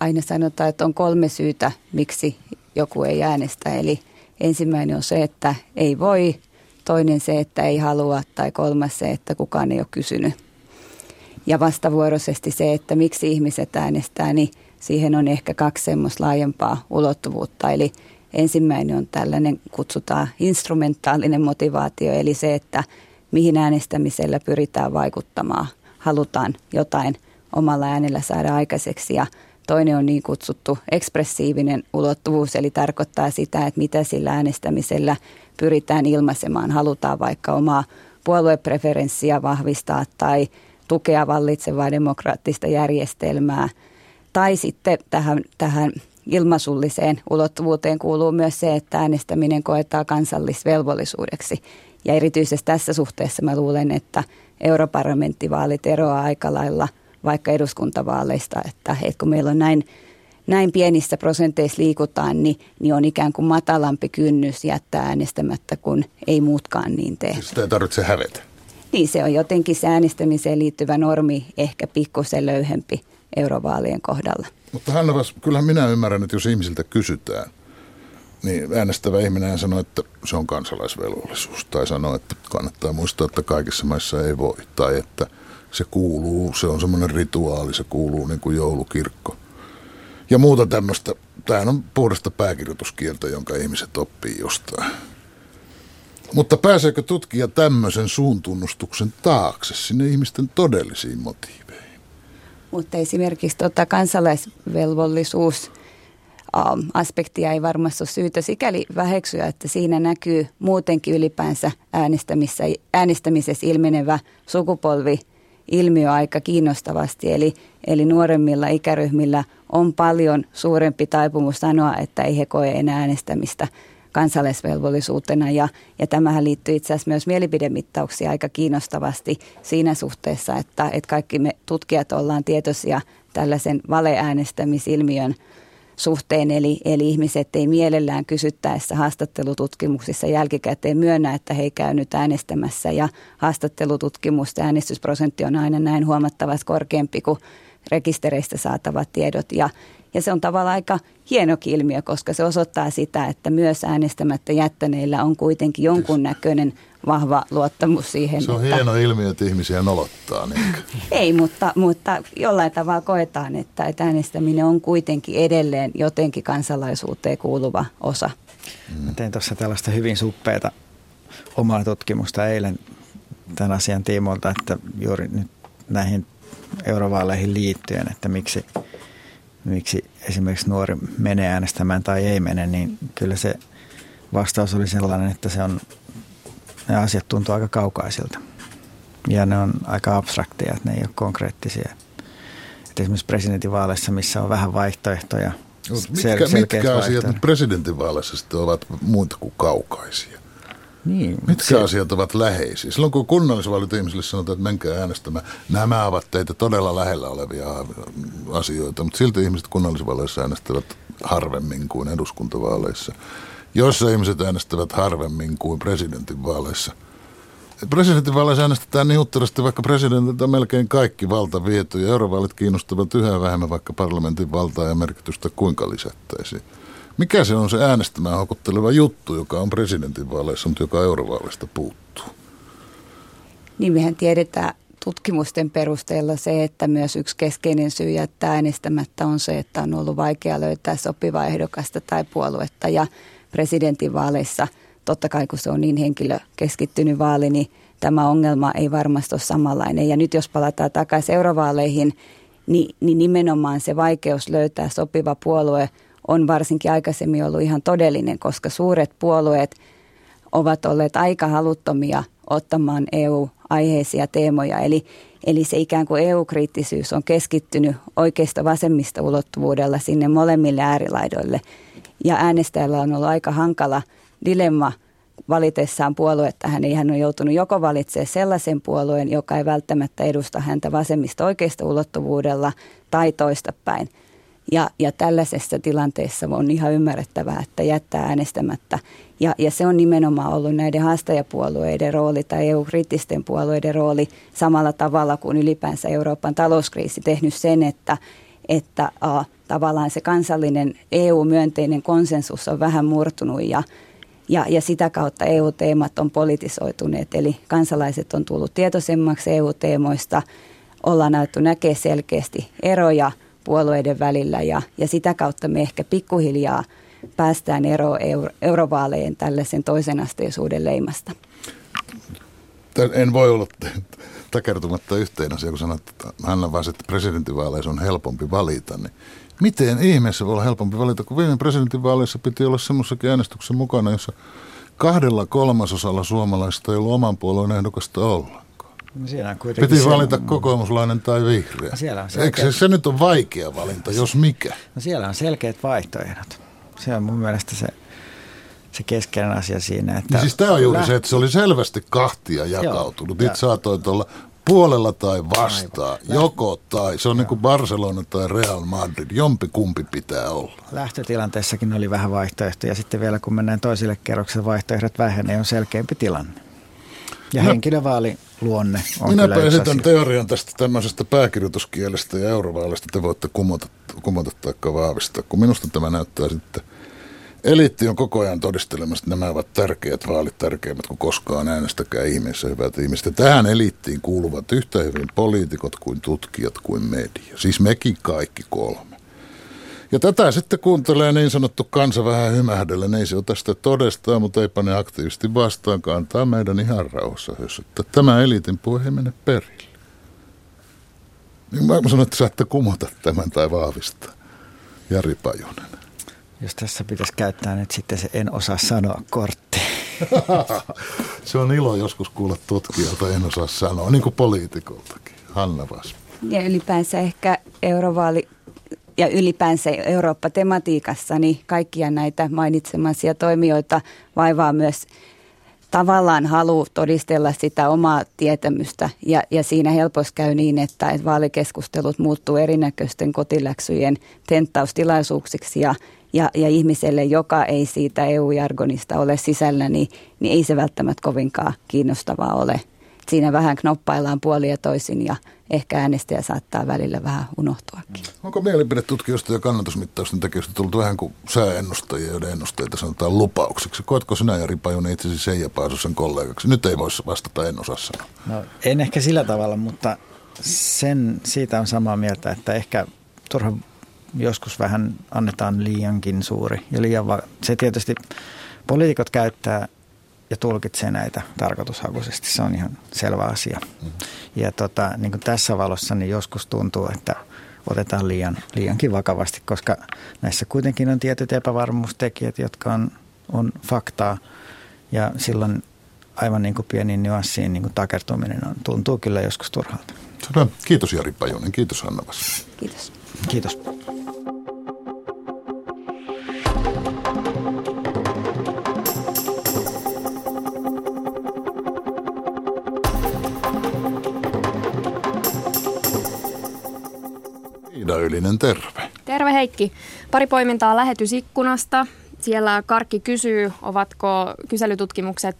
aina sanotaan, että on kolme syytä, miksi joku ei äänestä. Eli ensimmäinen on se, että ei voi, toinen se, että ei halua tai kolmas se, että kukaan ei ole kysynyt. Ja vastavuoroisesti se, että miksi ihmiset äänestää, niin siihen on ehkä kaksi semmoista laajempaa ulottuvuutta. Eli ensimmäinen on tällainen, kutsutaan instrumentaalinen motivaatio, eli se, että mihin äänestämisellä pyritään vaikuttamaan. Halutaan jotain omalla äänellä saada aikaiseksi. Ja toinen on niin kutsuttu ekspressiivinen ulottuvuus, eli tarkoittaa sitä, että mitä sillä äänestämisellä pyritään ilmaisemaan. Halutaan vaikka omaa puoluepreferenssiä vahvistaa tai tukea vallitsevaa demokraattista järjestelmää. Tai sitten tähän ilmaisulliseen ulottuvuuteen kuuluu myös se, että äänestäminen koetaan kansallisvelvollisuudeksi. Ja erityisesti tässä suhteessa mä luulen, että europarlamenttivaalit eroaa aika lailla vaikka eduskuntavaaleista, että kun meillä on näin pienissä prosenteissa liikutaan, niin on ikään kuin matalampi kynnys jättää äänestämättä, kun ei muutkaan niin tee. Sitä ei tarvitse hävetä. Niin, se on jotenkin se äänestämiseen liittyvä normi ehkä pikkusen löyhempi eurovaalien kohdalla. Mutta Hanna Wass, kyllähän minä ymmärrän, että jos ihmisiltä kysytään, niin äänestävä ihminen sanoo, että se on kansalaisvelvollisuus. Tai sanoo, että kannattaa muistaa, että kaikissa maissa ei voi. Tai että se kuuluu, se on semmoinen rituaali, se kuuluu niin kuin joulukirkko. Ja muuta tämmöistä. Tämähän on puhdasta pääkirjoituskieltä, jonka ihmiset oppii jostain. Mutta pääseekö tutkija tämmöisen suuntunnustuksen taakse sinne ihmisten todellisiin motiiveihin? Mutta esimerkiksi kansalaisvelvollisuus aspektia ei varmasti ole syytä sikäli väheksyä, että siinä näkyy muutenkin ylipäänsä äänestämisessä ilmenevä sukupolvi-ilmiö aika kiinnostavasti. Eli nuoremmilla ikäryhmillä on paljon suurempi taipumus sanoa, että ei he koe enää äänestämistä kansalaisvelvollisuutena. Ja tämähän liittyy itse asiassa myös mielipidemittauksiin aika kiinnostavasti siinä suhteessa, että kaikki me tutkijat ollaan tietoisia tällaisen valeäänestämisilmiön suhteen. Eli ihmiset ei mielellään kysyttäessä haastattelututkimuksissa jälkikäteen myönnä, että he ei käy nyt äänestämässä. Ja haastattelututkimusten äänestysprosentti on aina näin huomattavasti korkeampi kuin rekistereistä saatavat tiedot. Ja se on tavallaan aika hienokin ilmiö, koska se osoittaa sitä, että myös äänestämättä jättäneillä on kuitenkin jonkunnäköinen vahva luottamus siihen. Se on hieno ilmiö, että ihmisiä nolottaa. Niin. Ei, mutta jollain tavalla koetaan, että äänestäminen on kuitenkin edelleen jotenkin kansalaisuuteen kuuluva osa. Mä tein tuossa tällaista hyvin suppeata omaa tutkimusta eilen tämän asian tiimoilta, että juuri nyt näihin eurovaaleihin liittyen, että miksi esimerkiksi nuori menee äänestämään tai ei mene, niin kyllä se vastaus oli sellainen, että ne asiat tuntuu aika kaukaisilta. Ja ne on aika abstrakteja, että ne ei ole konkreettisia. Että esimerkiksi presidentinvaaleissa, missä on vähän vaihtoehtoja. Mitkä asiat presidentinvaaleissa sitten ovat muuta kuin kaukaisia? Niin, mitkä asiat ovat läheisiä? Silloin kun kunnallisvaalit ihmisille sanotaan, että menkää äänestämään, nämä ovat teitä todella lähellä olevia asioita, mutta silti ihmiset kunnallisvaaleissa äänestävät harvemmin kuin eduskuntavaaleissa, jossa ihmiset äänestävät harvemmin kuin presidentinvaaleissa. Presidentinvaaleissa äänestetään niin utterasti, vaikka presidentiltä on melkein kaikki valta viety, ja eurovaalit kiinnostavat yhä vähemmän, vaikka parlamentin valtaa ja merkitystä kuinka lisättäisiin. Mikä se on se äänestämään houkutteleva juttu, joka on presidentinvaaleissa, mutta joka eurovaaleista puuttuu? Niin mehän tiedetään tutkimusten perusteella se, että myös yksi keskeinen syy jättää äänestämättä on se, että on ollut vaikea löytää sopivaa ehdokasta tai puoluetta. Ja presidentinvaaleissa, totta kai kun se on niin henkilökeskittynyt vaali, niin tämä ongelma ei varmasti ole samanlainen. Ja nyt jos palataan takaisin eurovaaleihin, niin nimenomaan se vaikeus löytää sopiva puolue on varsinkin aikaisemmin ollut ihan todellinen, koska suuret puolueet ovat olleet aika haluttomia ottamaan EU-aiheisia teemoja. Eli se ikään kuin EU-kriittisyys on keskittynyt oikeasta vasemmista ulottuvuudella sinne molemmille äärilaidoille. Ja äänestäjällä on ollut aika hankala dilemma valitessaan puoluetta. Hän on joutunut joko valitsemaan sellaisen puolueen, joka ei välttämättä edusta häntä vasemmista oikeasta ulottuvuudella tai toistapäin. Ja tällaisessa tilanteessa on ihan ymmärrettävää, että jättää äänestämättä. Ja se on nimenomaan ollut näiden haastajapuolueiden rooli tai EU-kriittisten puolueiden rooli samalla tavalla kuin ylipäänsä Euroopan talouskriisi tehnyt sen, että tavallaan se kansallinen EU-myönteinen konsensus on vähän murtunut ja sitä kautta EU-teemat on politisoituneet. Eli kansalaiset on tullut tietoisemmaksi EU-teemoista, ollaan alettu näkee selkeästi eroja puolueiden välillä ja sitä kautta me ehkä pikkuhiljaa päästään eroon eurovaaleen tällaisen toisen asteisuuden leimasta. En voi olla takertumatta yhteen asiaan, kun sanot, että Hanna Wass, että presidentinvaaleissa on helpompi valita. Niin miten ihmeessä voi olla helpompi valita, kun viime presidentinvaaleissa piti olla semmoisessakin äänestyksessä mukana, jossa 2/3 suomalaisista ei ollut oman puolueen ehdokasta olla. Piti valita kokoomuslainen tai vihreä. Eikö se nyt on vaikea valinta, jos mikä? No siellä on selkeät vaihtoehdot. Se on mun mielestä se keskeinen asia siinä. Että niin siis tämä on juuri se, että se oli selvästi kahtia jakautunut. Nyt saatoit olla puolella tai vastaan, joko tai. Se on niin kuin Barcelona tai Real Madrid, jompikumpi pitää olla. Lähtötilanteessakin oli vähän vaihtoehtoja. Sitten vielä kun mennään toiselle kerrokselle, vaihtoehdot vähenee, on selkeämpi tilanne. Ja henkilövaali luonne on. Minäpä esitän teorian tästä tämmöisestä pääkirjoituskielestä ja eurovaalista. Te voitte kumota tai vahvistaa, kun minusta tämä näyttää sitten. Eliitti on koko ajan todistelemassa, että nämä ovat tärkeät vaalit, tärkeimmät kuin koskaan, äänestäkää ihmeessä, hyvät ihmiset. Tähän eliittiin kuuluvat yhtä hyvin poliitikot kuin tutkijat kuin media. Siis mekin kaikki kolme. Ja tätä sitten kuuntelee niin sanottu kansa vähän hymähdellen, ei se ole tästä todestaan, mutta eipä ne aktiivisesti vastaankaan, antaa meidän ihan rauhassa, jos että tämä eliitin puhe ei mene perille. Niin mä sanon, että saatte kumota tämän tai vahvistaa. Jari Pajunen. Jos tässä pitäisi käyttää nyt sitten se en osaa sanoa -kortti. Se on ilo joskus kuulla tutkijalta en osaa sanoa, niin kuin poliitikoltakin. Hanna Wass. Ja ylipäänsä ehkä eurovaali ja ylipäänsä Eurooppa-tematiikassa, niin kaikkia näitä mainitsemaisia toimijoita vaivaa myös tavallaan halu todistella sitä omaa tietämystä ja siinä helposti käy niin, että vaalikeskustelut muuttuu erinäköisten kotiläksyjen tenttaustilaisuuksiksi ja ihmiselle, joka ei siitä EU-jargonista ole sisällä, niin ei se välttämättä kovinkaan kiinnostavaa ole. Siinä vähän knoppaillaan puolin ja toisin ja ehkä äänestäjä saattaa välillä vähän unohtuakin. Onko mielipidetutkijoista ja kannatusmittausten tekijöistä tullut vähän kuin sääennustajia, joiden ennusteita sanotaan lupaukseksi? Koetko sinä, Jari Pajunen, itsesi Seija Paasosen kollegaksi? Nyt ei voisi vastata, en osaa sanoa. No, en ehkä sillä tavalla, mutta siitä on samaa mieltä, että ehkä turhan joskus vähän annetaan liiankin suuri. Ja se tietysti poliitikot käyttää ja tulkitsee näitä tarkoitushakuisesti. Se on ihan selvä asia. Ja niin kuin tässä valossa niin joskus tuntuu, että otetaan liiankin vakavasti, koska näissä kuitenkin on tietyt epävarmuustekijät, jotka on faktaa. Ja silloin aivan niin kuin pieniin nyanssiin niin kuin takertuminen tuntuu kyllä joskus turhalta. Kiitos Jari Pajunen, kiitos Hanna Wass. Kiitos. Kiitos. Iida Ylinen, terve. Terve Heikki. Pari poimintaa lähetysikkunasta. Siellä Karkki kysyy, ovatko kyselytutkimukset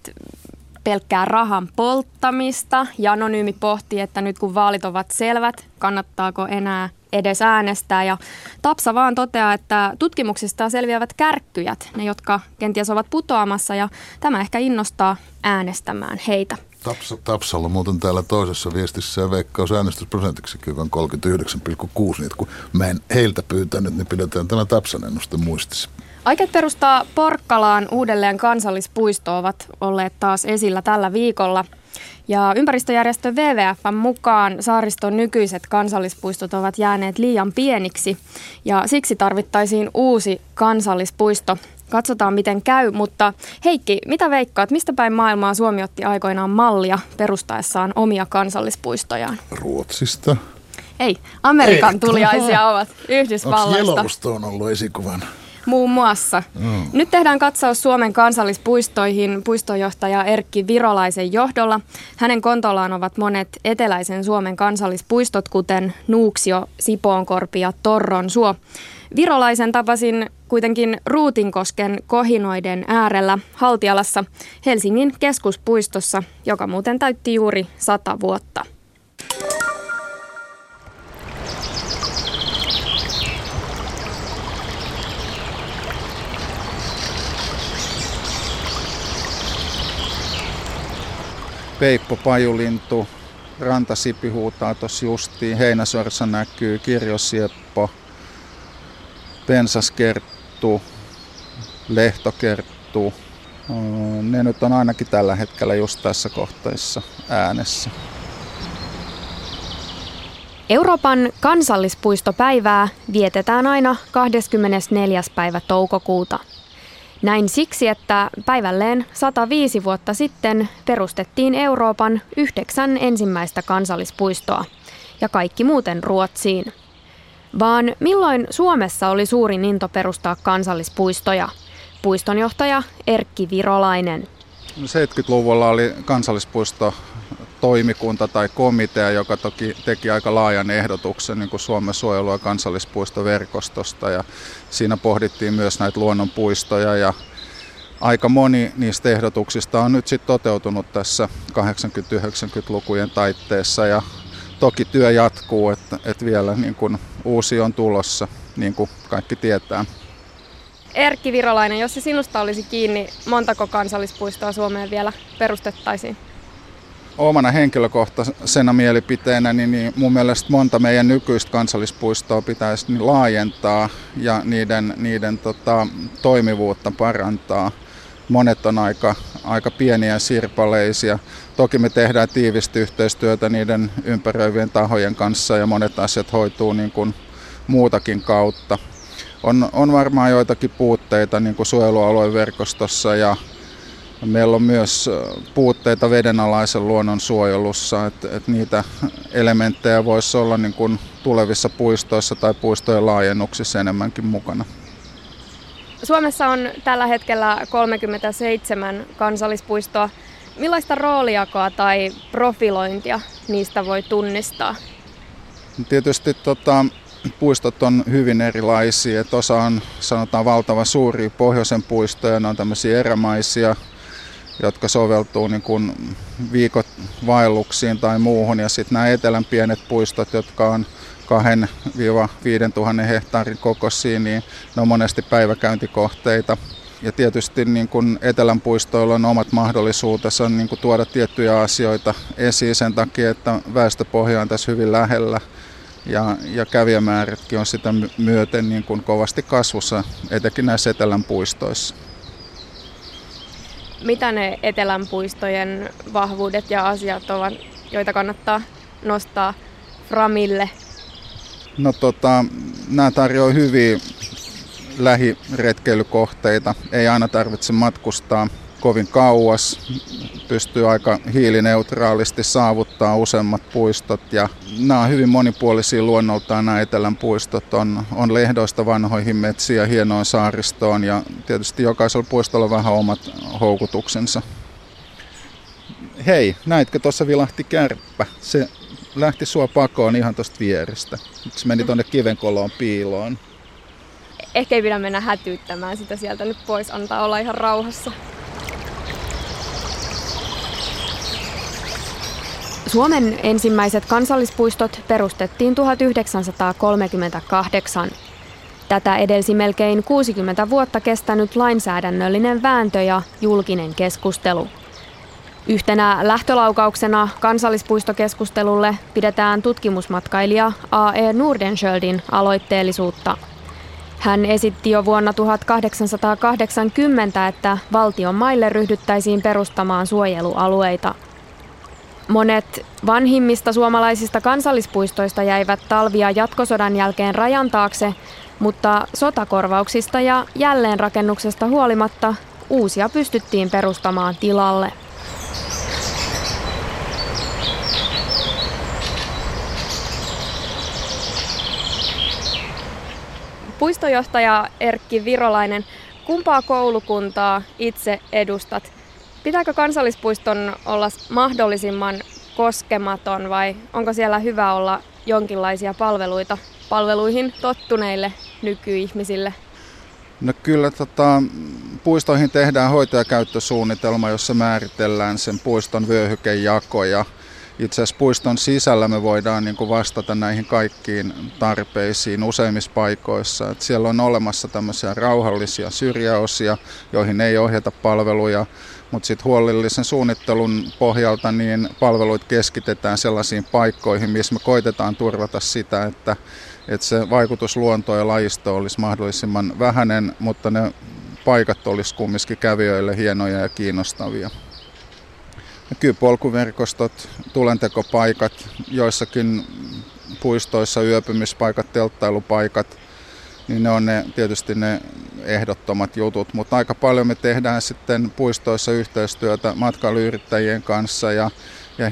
pelkkää rahan polttamista. Ja Anonyymi pohtii, että nyt kun vaalit ovat selvät, kannattaako enää edes äänestää. Ja Tapsa vaan toteaa, että tutkimuksista selviävät kärkkyjät, ne jotka kenties ovat putoamassa. Ja tämä ehkä innostaa äänestämään heitä. Tapsalla muuten täällä toisessa viestissä ja veikkaus äänestysprosentiksi hyvän 39,6. Niin kun mä en heiltä pyytänyt, niin pidetään tämä Tapsan ennuste muistissa. Aikeet perustaa Porkkalaan uudelleen kansallispuisto ovat olleet taas esillä tällä viikolla. Ja ympäristöjärjestö WWF:n mukaan saariston nykyiset kansallispuistot ovat jääneet liian pieniksi ja siksi tarvittaisiin uusi kansallispuisto. Katsotaan miten käy, mutta Heikki, mitä veikkaat, mistä päin maailmaa Suomi otti aikoinaan mallia perustaessaan omia kansallispuistojaan? Ruotsista. Ei, Amerikan tuliaisia ovat Yhdysvalloista. Onko Yellowstone ollut esikuvan? Muun muassa. Nyt tehdään katsaus Suomen kansallispuistoihin puistonjohtaja Erkki Virolaisen johdolla. Hänen kontollaan ovat monet eteläisen Suomen kansallispuistot, kuten Nuuksio, Sipoonkorpi ja Torron suo. Virolaisen tapasin kuitenkin Ruutinkosken kohinoiden äärellä Haltialassa Helsingin keskuspuistossa, joka muuten täytti juuri 100 vuotta. Peippo pajulintu, rantasipi huutaa tuossa justiin, heinäsorsa näkyy, kirjosieppo, pensaskerttu, lehtokerttu. Ne nyt on ainakin tällä hetkellä just tässä kohtaessa äänessä. Euroopan kansallispuistopäivää vietetään aina 24. päivä toukokuuta. Näin siksi, että päivälleen 105 vuotta sitten perustettiin Euroopan 9 ensimmäistä kansallispuistoa ja kaikki muuten Ruotsiin. Vaan milloin Suomessa oli suurin into perustaa kansallispuistoja? Puistonjohtaja Erkki Virolainen. 70-luvulla oli kansallispuistotoimikunta tai komitea, joka toki teki aika laajan ehdotuksen niin kuin Suomen suojelu- ja kansallispuistoverkostosta. Ja siinä pohdittiin myös näitä luonnonpuistoja ja aika moni niistä ehdotuksista on nyt sitten toteutunut tässä 80-90-lukujen taitteessa ja toki työ jatkuu, että vielä niin kuin uusi on tulossa, niin kuin kaikki tietää. Erkki Virolainen, jos se sinusta olisi kiinni, montako kansallispuistoa Suomeen vielä perustettaisiin? Omana henkilökohtaisena mielipiteenä, niin mun mielestä monta meidän nykyistä kansallispuistoa pitäisi laajentaa ja niiden toimivuutta parantaa. Monet on aika pieniä ja sirpaleisia. Toki me tehdään tiivistä yhteistyötä niiden ympäröivien tahojen kanssa ja monet asiat hoituu niin kuin muutakin kautta. On varmaan joitakin puutteita niin kuin suojelualueverkostossa ja meillä on myös puutteita vedenalaisen luonnon suojelussa, että niitä elementtejä voisi olla niin kuin tulevissa puistoissa tai puistojen laajennuksissa enemmänkin mukana. Suomessa on tällä hetkellä 37 kansallispuistoa. Millaista roolijakoa tai profilointia niistä voi tunnistaa? Tietysti puistot on hyvin erilaisia. Et osa on sanotaan valtavan suuria pohjoisen puistoja. Ne on tämmöisiä erämaisia, jotka soveltuu niin kuin viikot vaelluksiin tai muuhun. Ja sitten nämä etelän pienet puistot, jotka on 2-5 000 hehtaarin kokoisia, niin ne on monesti päiväkäyntikohteita. Ja tietysti niin kun etelän puistoilla on omat mahdollisuutensa niin kun tuoda tiettyjä asioita esiin sen takia, että väestöpohja on tässä hyvin lähellä. Ja kävijämäärätkin on sitä myöten niin kuin kovasti kasvussa, etenkin näissä etelän puistoissa. Mitä ne etelän puistojen vahvuudet ja asiat ovat, joita kannattaa nostaa framille? No nämä tarjoaa hyviä lähiretkeilykohteita. Ei aina tarvitse matkustaa kovin kauas. Pystyy aika hiilineutraalisti saavuttaa useimmat puistot. Ja nämä on hyvin monipuolisia luonnoltaan. Nämä etelän puistot on lehdoista vanhoihin metsiin ja hienoon saaristoon. Ja tietysti jokaisella puistolla on vähän omat houkutuksensa. Hei, näitkö tuossa vilahti kärppä? Se lähti sua pakoon ihan tuosta vierestä. Se meni tuonne kivenkoloon piiloon. Ehkä ei pidä mennä hätyyttämään sitä sieltä nyt pois. Antaa olla ihan rauhassa. Suomen ensimmäiset kansallispuistot perustettiin 1938. Tätä edelsi melkein 60 vuotta kestänyt lainsäädännöllinen vääntö ja julkinen keskustelu. Yhtenä lähtölaukauksena kansallispuistokeskustelulle pidetään tutkimusmatkailija A.E. Nordenskjöldin aloitteellisuutta. Hän esitti jo vuonna 1880, että valtion maille ryhdyttäisiin perustamaan suojelualueita. Monet vanhimmista suomalaisista kansallispuistoista jäivät talvia jatkosodan jälkeen rajan taakse, mutta sotakorvauksista ja jälleenrakennuksesta huolimatta uusia pystyttiin perustamaan tilalle. Puistojohtaja Erkki Virolainen, kumpaa koulukuntaa itse edustat? Pitääkö kansallispuiston olla mahdollisimman koskematon vai onko siellä hyvä olla jonkinlaisia palveluita palveluihin tottuneille nykyihmisille? No kyllä puistoihin tehdään hoitokäyttösuunnitelma, jossa määritellään sen puiston vyöhykejako ja itse asiassa puiston sisällä me voidaan niin kuin vastata näihin kaikkiin tarpeisiin useimmissa paikoissa. Et siellä on olemassa tämmöisiä rauhallisia syrjäosia, joihin ei ohjata palveluja, mutta sitten huolellisen suunnittelun pohjalta niin palveluit keskitetään sellaisiin paikkoihin, missä me koitetaan turvata sitä, että se vaikutus luontoon ja lajistoon olisi mahdollisimman vähäinen, mutta ne paikat olisi kumminkin kävijöille hienoja ja kiinnostavia. Polkuverkostot, tulentekopaikat, joissakin puistoissa yöpymispaikat, telttailupaikat, niin ne on tietysti ne ehdottomat jutut. Mutta aika paljon me tehdään sitten puistoissa yhteistyötä matkailuyrittäjien kanssa ja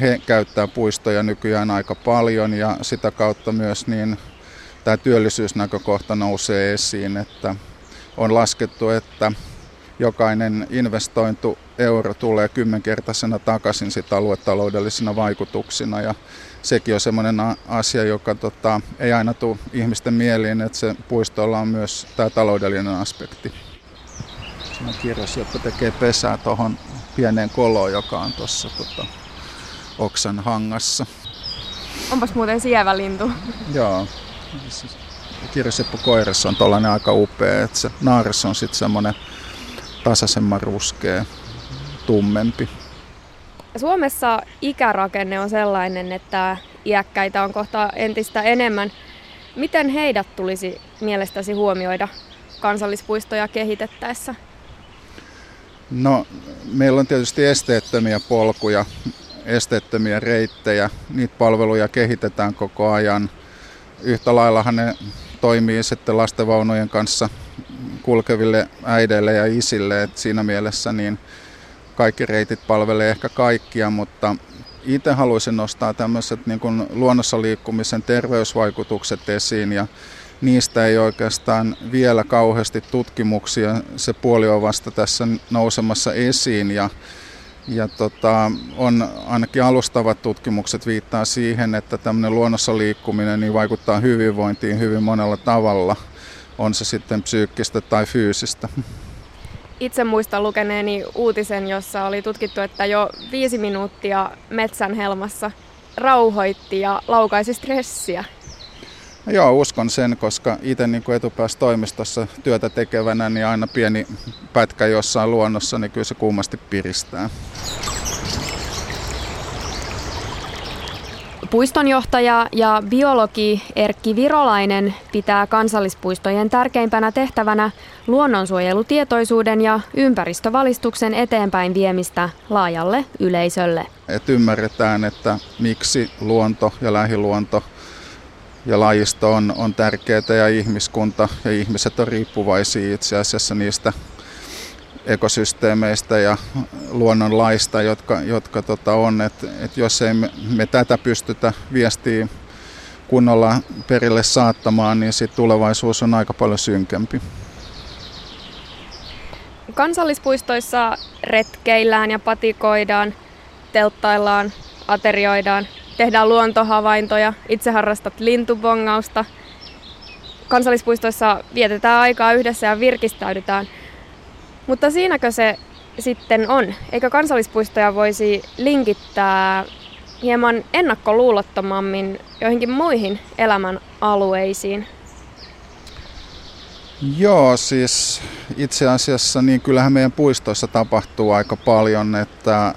he käyttää puistoja nykyään aika paljon ja sitä kautta myös niin tämä työllisyysnäkökohta nousee esiin, että on laskettu, että jokainen investointu euro tulee 10-kertaisena takaisin sitä aluetaloudellisina vaikutuksina ja sekin on semmoinen asia, joka ei aina tule ihmisten mieliin, että se puistolla on myös tämä taloudellinen aspekti. Se on kirjas, joka tekee pesää tuohon pieneen koloon, joka on tuossa oksan hangassa. Onpas muuten sievälintu. Joo. Kirjaseppukoiras on tuollainen aika upea, että se naaras on sitten semmoinen tasaisemman ruskea, tummempi. Suomessa ikärakenne on sellainen, että iäkkäitä on kohta entistä enemmän. Miten heidät tulisi mielestäsi huomioida kansallispuistoja kehitettäessä? No, meillä on tietysti esteettömiä polkuja, esteettömiä reittejä. Niitä palveluja kehitetään koko ajan. Yhtä laillahan ne toimii sitten lastenvaunujen kanssa kulkeville äideille ja isille. Et siinä mielessä niin kaikki reitit palvelee ehkä kaikkia, mutta itse haluaisin nostaa tämmöiset niin kuin luonnossa liikkumisen terveysvaikutukset esiin, ja niistä ei oikeastaan vielä kauheasti tutkimuksia. Se puoli on vasta tässä nousemassa esiin, ja on ainakin alustavat tutkimukset viittaa siihen, että tämmöinen luonnossa liikkuminen niin vaikuttaa hyvinvointiin hyvin monella tavalla, on se sitten psyykkistä tai fyysistä. Itse muistan lukeneeni uutisen, jossa oli tutkittu, että jo 5 minuuttia metsän helmassa rauhoitti ja laukaisi stressiä. Joo, uskon sen, koska itse niin kuin etupäässä toimistossa työtä tekevänä, niin aina pieni pätkä jossain luonnossa, niin kyllä se kuumasti piristää. Puistonjohtaja ja biologi Erkki Virolainen pitää kansallispuistojen tärkeimpänä tehtävänä luonnonsuojelutietoisuuden ja ympäristövalistuksen eteenpäin viemistä laajalle yleisölle. Et ymmärretään, että miksi luonto ja lähiluonto ja lajisto on tärkeää, ja ihmiskunta ja ihmiset on riippuvaisia itse asiassa niistä ekosysteemeistä ja luonnonlaista, jotka on. Et jos ei me tätä pystytä viestiä kunnolla perille saattamaan, niin sit tulevaisuus on aika paljon synkempi. Kansallispuistoissa retkeillään ja patikoidaan, telttaillaan, aterioidaan, tehdään luontohavaintoja, itse harrastat lintubongausta. Kansallispuistoissa vietetään aikaa yhdessä ja virkistäydytään. Mutta siinäkö se sitten on? Eikö kansallispuistoja voisi linkittää hieman ennakkoluulottomammin joihinkin muihin elämän alueisiin? Joo, siis itse asiassa niin kyllähän meidän puistoissa tapahtuu aika paljon, että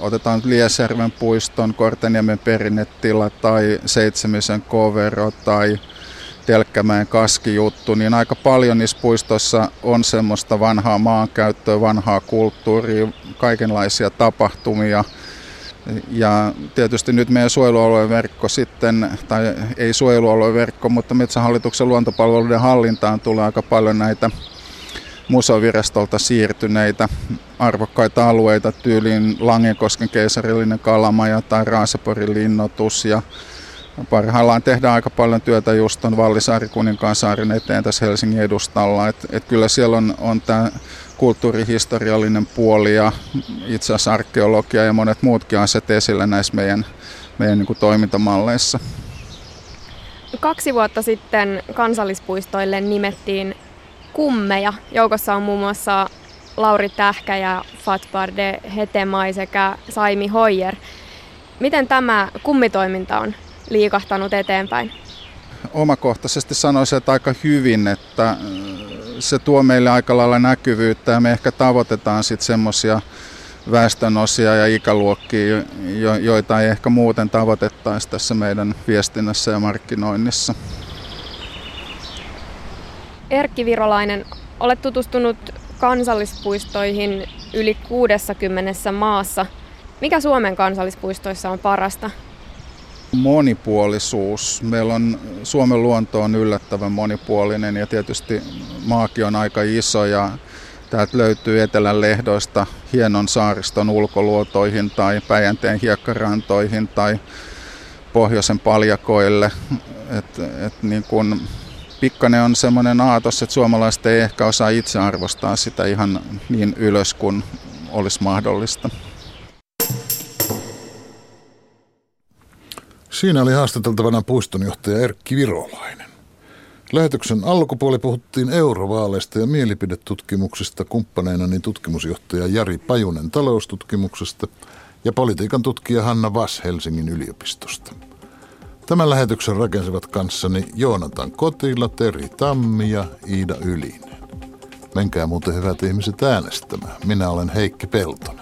otetaan Liesjärven puiston, Korteniemen perinnetila tai Seitsemisen kovero tai Telkkämäen kaskijuttu, niin aika paljon niissä puistoissa on semmoista vanhaa maankäyttöä, vanhaa kulttuuria, kaikenlaisia tapahtumia. Ja tietysti nyt meidän suojelualueverkko sitten, tai ei suojelualueverkko, mutta Metsähallituksen luontopalveluiden hallintaan tulee aika paljon näitä museovirastolta siirtyneitä arvokkaita alueita, tyyliin Langenkosken keisarillinen kalamaja tai Raaseporin linnoitus, ja parhaillaan tehdään aika paljon työtä just tuon Vallisaari-Kuninkaan saaren eteen tässä Helsingin edustalla. Et kyllä siellä on tämä kulttuurihistoriallinen puoli ja itse asiassa arkeologia ja monet muutkin asiat esillä näissä meidän niin kuin toimintamalleissa. 2 vuotta sitten kansallispuistoille nimettiin kummeja. Joukossa on muun muassa Lauri Tähkä ja Fatpar de Hetemai sekä Saimi Hoyer. Miten tämä kummitoiminta on liikahtanut eteenpäin? Omakohtaisesti sanoisin, että aika hyvin, että se tuo meille aika lailla näkyvyyttä, ja me ehkä tavoitetaan sitten semmoisia väestönosia ja ikäluokkia, joita ei ehkä muuten tavoitettaisi tässä meidän viestinnässä ja markkinoinnissa. Erkki Virolainen, olet tutustunut kansallispuistoihin yli 60 maassa. Mikä Suomen kansallispuistoissa on parasta? Monipuolisuus. Meillä on, Suomen luonto on yllättävän monipuolinen, ja tietysti maakin on aika iso, ja täältä löytyy etelän lehdoista hienon saariston ulkoluotoihin tai Päijänteen hiekkarantoihin tai pohjoisen paljakoille. Et niin kun pikkainen on semmoinen aatos, että suomalaiset ei ehkä osaa itse arvostaa sitä ihan niin ylös kuin olisi mahdollista. Siinä oli haastateltavana puistonjohtaja Erkki Virolainen. Lähetyksen alkupuoli puhuttiin eurovaaleista ja mielipidetutkimuksista, kumppaneina niin tutkimusjohtaja Jari Pajunen Taloustutkimuksesta ja politiikan tutkija Hanna Wass Helsingin yliopistosta. Tämän lähetyksen rakensivat kanssani Joonatan Kotila, Teri Tammi ja Iida Ylinen. Menkää muuten hyvät ihmiset äänestämään. Minä olen Heikki Peltonen.